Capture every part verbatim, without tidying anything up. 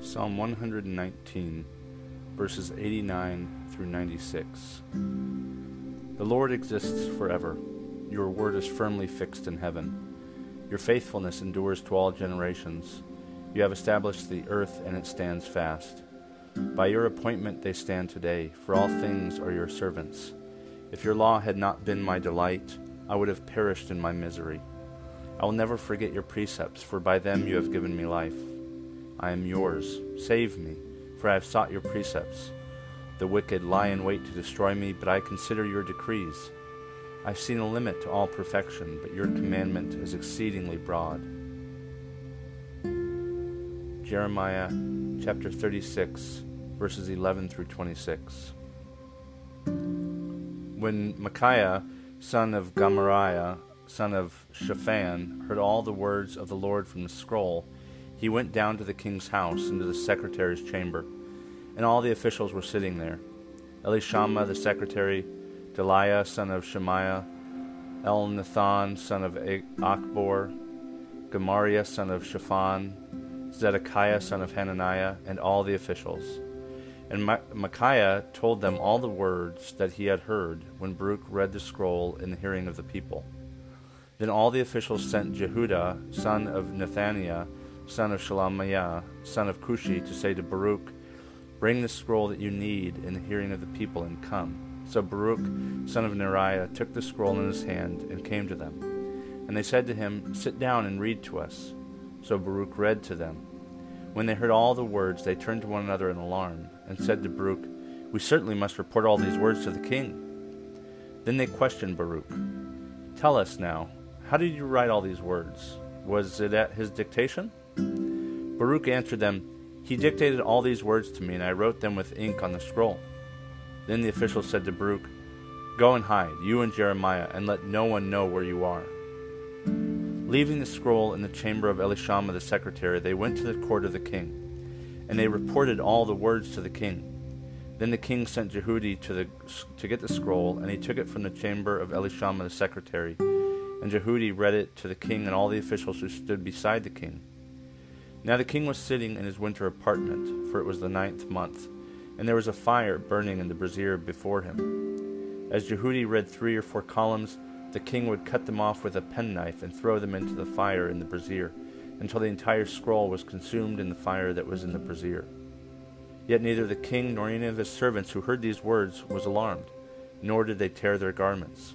Psalm one nineteen, verses eighty-nine through ninety-six. The Lord exists forever. Your word is firmly fixed in heaven. Your faithfulness endures to all generations. You have established the earth, and it stands fast. By your appointment they stand today, for all things are your servants. If your law had not been my delight, I would have perished in my misery. I will never forget your precepts, for by them you have given me life. I am yours. Save me, for I have sought your precepts. The wicked lie in wait to destroy me, but I consider your decrees. I have seen a limit to all perfection, but your commandment is exceedingly broad. Jeremiah chapter thirty-six, verses eleven through twenty-six. When Micaiah, son of Gemariah, son of Shaphan, heard all the words of the Lord from the scroll, he went down to the king's house, into the secretary's chamber, and all the officials were sitting there. Elishamah the secretary, Delaiah son of Shemaiah, El-Nathan son of Achbor, Gemariah son of Shaphan, Zedekiah son of Hananiah, and all the officials. And Micaiah told them all the words that he had heard when Baruch read the scroll in the hearing of the people. Then all the officials sent Jehuda son of Nethaniah, son of Shelemiah, son of Cushi, to say to Baruch, "Bring the scroll that you need in the hearing of the people, and come." So Baruch, son of Neriah, took the scroll in his hand and came to them. And they said to him, "Sit down and read to us." So Baruch read to them. When they heard all the words, they turned to one another in alarm, and said to Baruch, "We certainly must report all these words to the king." Then they questioned Baruch, "Tell us now, how did you write all these words? Was it at his dictation?" Baruch answered them, "He dictated all these words to me, and I wrote them with ink on the scroll." Then the official said to Baruch, "Go and hide, you and Jeremiah, and let no one know where you are." Leaving the scroll in the chamber of Elishamah the secretary, they went to the court of the king, and they reported all the words to the king. Then the king sent Jehudi to, the, to get the scroll, and he took it from the chamber of Elishamah the secretary. And Jehudi read it to the king and all the officials who stood beside the king. Now the king was sitting in his winter apartment, for it was the ninth month, and there was a fire burning in the brazier before him. As Jehudi read three or four columns, the king would cut them off with a penknife and throw them into the fire in the brazier, until the entire scroll was consumed in the fire that was in the brazier. Yet neither the king nor any of his servants who heard these words was alarmed, nor did they tear their garments.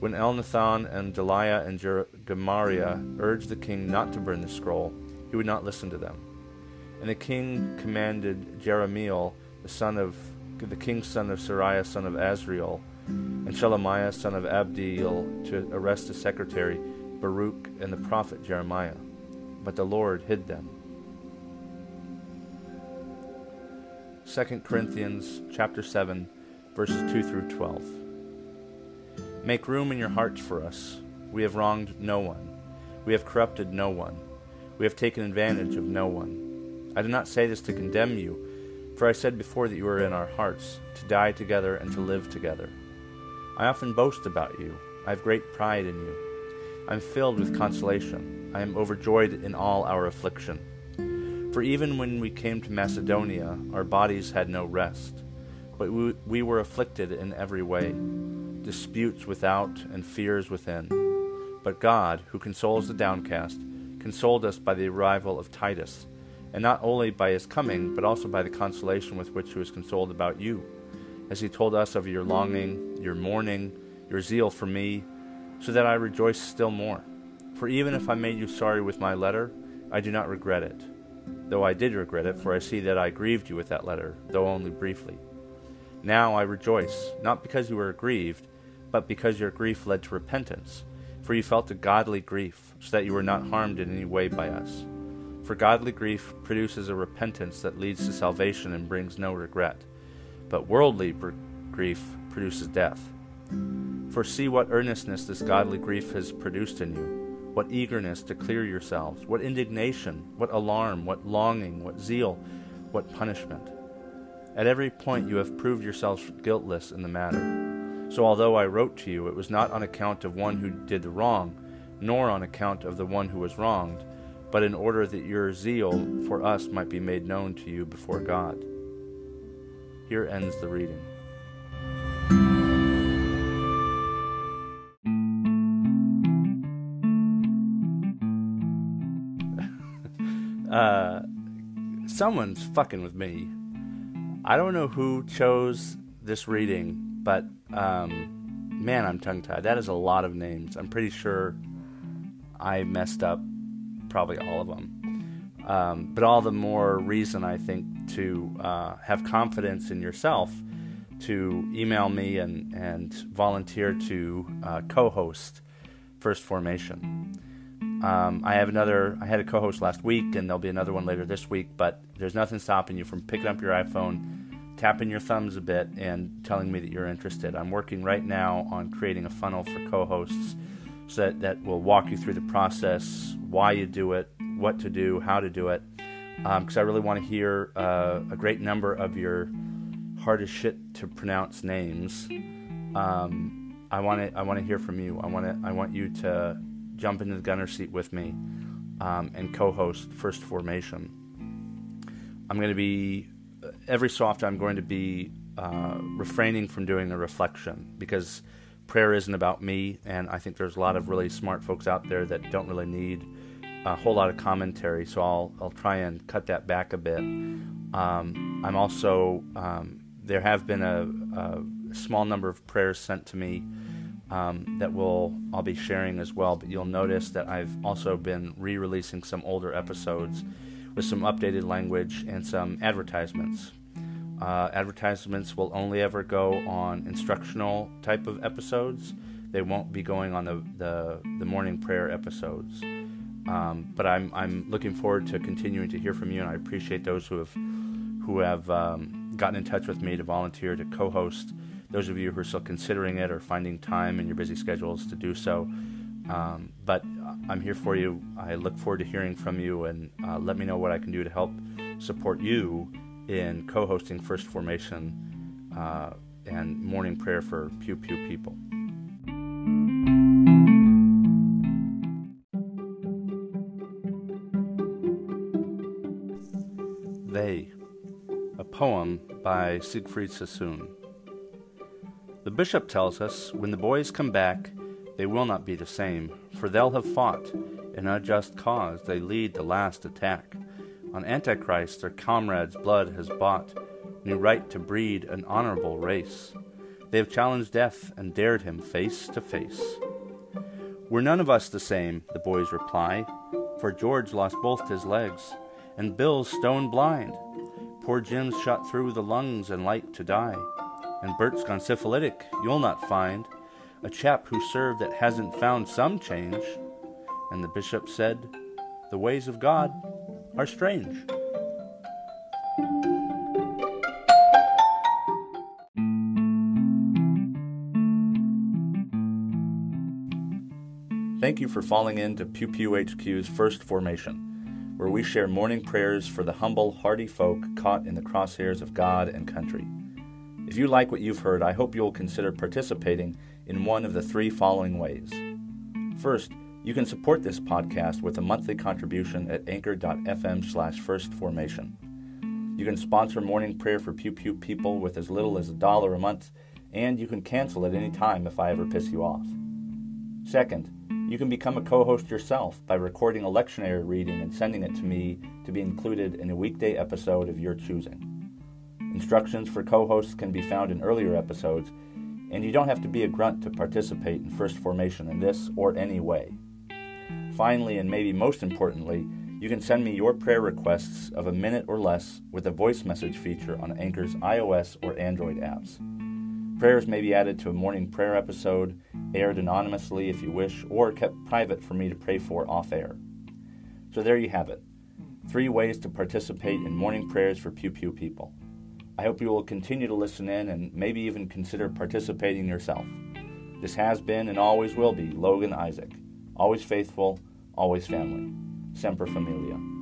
When Elnathan and Delaiah and Gemariah urged the king not to burn the scroll, he would not listen to them. And the king commanded Jeremiel, the son of the king's son of Sariah, son of Azrael, and Shelemiah, son of Abdiel, to arrest the secretary, Baruch, and the prophet Jeremiah. But the Lord hid them. Second Corinthians chapter seven, verses two through twelve. Make room in your hearts for us. We have wronged no one. We have corrupted no one. We have taken advantage of no one. I do not say this to condemn you, for I said before that you are in our hearts, to die together and to live together. I often boast about you. I have great pride in you. I am filled with consolation. I am overjoyed in all our affliction. For even when we came to Macedonia, our bodies had no rest, but we, we were afflicted in every way, disputes without and fears within. But God, who consoles the downcast, consoled us by the arrival of Titus, and not only by his coming, but also by the consolation with which he was consoled about you, as he told us of your longing, your mourning, your zeal for me, so that I rejoice still more. For even if I made you sorry with my letter, I do not regret it, though I did regret it, for I see that I grieved you with that letter, though only briefly. Now I rejoice, not because you were grieved, but because your grief led to repentance. For you felt a godly grief, so that you were not harmed in any way by us. For godly grief produces a repentance that leads to salvation and brings no regret. But worldly br- grief produces death. For see what earnestness this godly grief has produced in you, what eagerness to clear yourselves, what indignation, what alarm, what longing, what zeal, what punishment. At every point you have proved yourselves guiltless in the matter. So although I wrote to you, it was not on account of one who did the wrong, nor on account of the one who was wronged, but in order that your zeal for us might be made known to you before God. Here ends the reading. Uh, someone's fucking with me. I don't know who chose this reading, but um, man, I'm tongue-tied. That is a lot of names. I'm pretty sure I messed up probably all of them. Um, but all the more reason, I think, to uh, have confidence in yourself to email me and, and volunteer to uh, co-host First Formation. Um, I have another, I had a co-host last week, and there'll be another one later this week, but there's nothing stopping you from picking up your iPhone, tapping your thumbs a bit, and telling me that you're interested. I'm working right now on creating a funnel for co-hosts so that, that will walk you through the process, why you do it, what to do, how to do it, because um, I really want to hear uh, a great number of your hard as shit to pronounce names. Um, I want to, I want to hear from you. I want to, I want you to jump into the gunner seat with me um, and co-host First Formation. I'm going to be, every so often I'm going to be uh, refraining from doing a reflection, because prayer isn't about me, and I think there's a lot of really smart folks out there that don't really need a whole lot of commentary, so I'll I'll try and cut that back a bit. Um, I'm also, um, there have been a, a small number of prayers sent to me Um, that will I'll be sharing as well, but you'll notice that I've also been re-releasing some older episodes with some updated language and some advertisements. Uh, advertisements will only ever go on instructional type of episodes. They won't be going on the the, the morning prayer episodes. Um, but I'm I'm looking forward to continuing to hear from you, and I appreciate those who have who have um, gotten in touch with me to volunteer to co-host. Those of you who are still considering it or finding time in your busy schedules to do so. Um, but I'm here for you. I look forward to hearing from you, and uh, let me know what I can do to help support you in co-hosting First Formation uh, and morning prayer for Pew Pew people. They, a poem by Siegfried Sassoon. The bishop tells us, when the boys come back, they will not be the same, for they'll have fought. In unjust cause they lead the last attack. On Antichrist their comrades' blood has bought new right to breed an honorable race. They have challenged death and dared him face to face. We're none of us the same, the boys reply, for George lost both his legs, and Bill's stone blind. Poor Jim's shot through the lungs and like to die. And Bert's gone syphilitic, you'll not find a chap who served that hasn't found some change. And the bishop said, the ways of God are strange. Thank you for falling into Pew Pew H Q's First Formation, where we share morning prayers for the humble, hardy folk caught in the crosshairs of God and country. If you like what you've heard, I hope you'll consider participating in one of the three following ways. First, you can support this podcast with a monthly contribution at anchor dot f m slash first formation. You can sponsor morning prayer for Pew Pew people with as little as a dollar a month, and you can cancel at any time if I ever piss you off. Second, you can become a co-host yourself by recording a lectionary reading and sending it to me to be included in a weekday episode of your choosing. Instructions for co-hosts can be found in earlier episodes, and you don't have to be a grunt to participate in First Formation in this or any way. Finally, and maybe most importantly, you can send me your prayer requests of a minute or less with a voice message feature on Anchor's iOS or Android apps. Prayers may be added to a morning prayer episode, aired anonymously if you wish, or kept private for me to pray for off air. So there you have it. Three ways to participate in morning prayers for Pew Pew people. I hope you will continue to listen in and maybe even consider participating yourself. This has been and always will be Logan Isaac. Always faithful, always family. Semper Familia.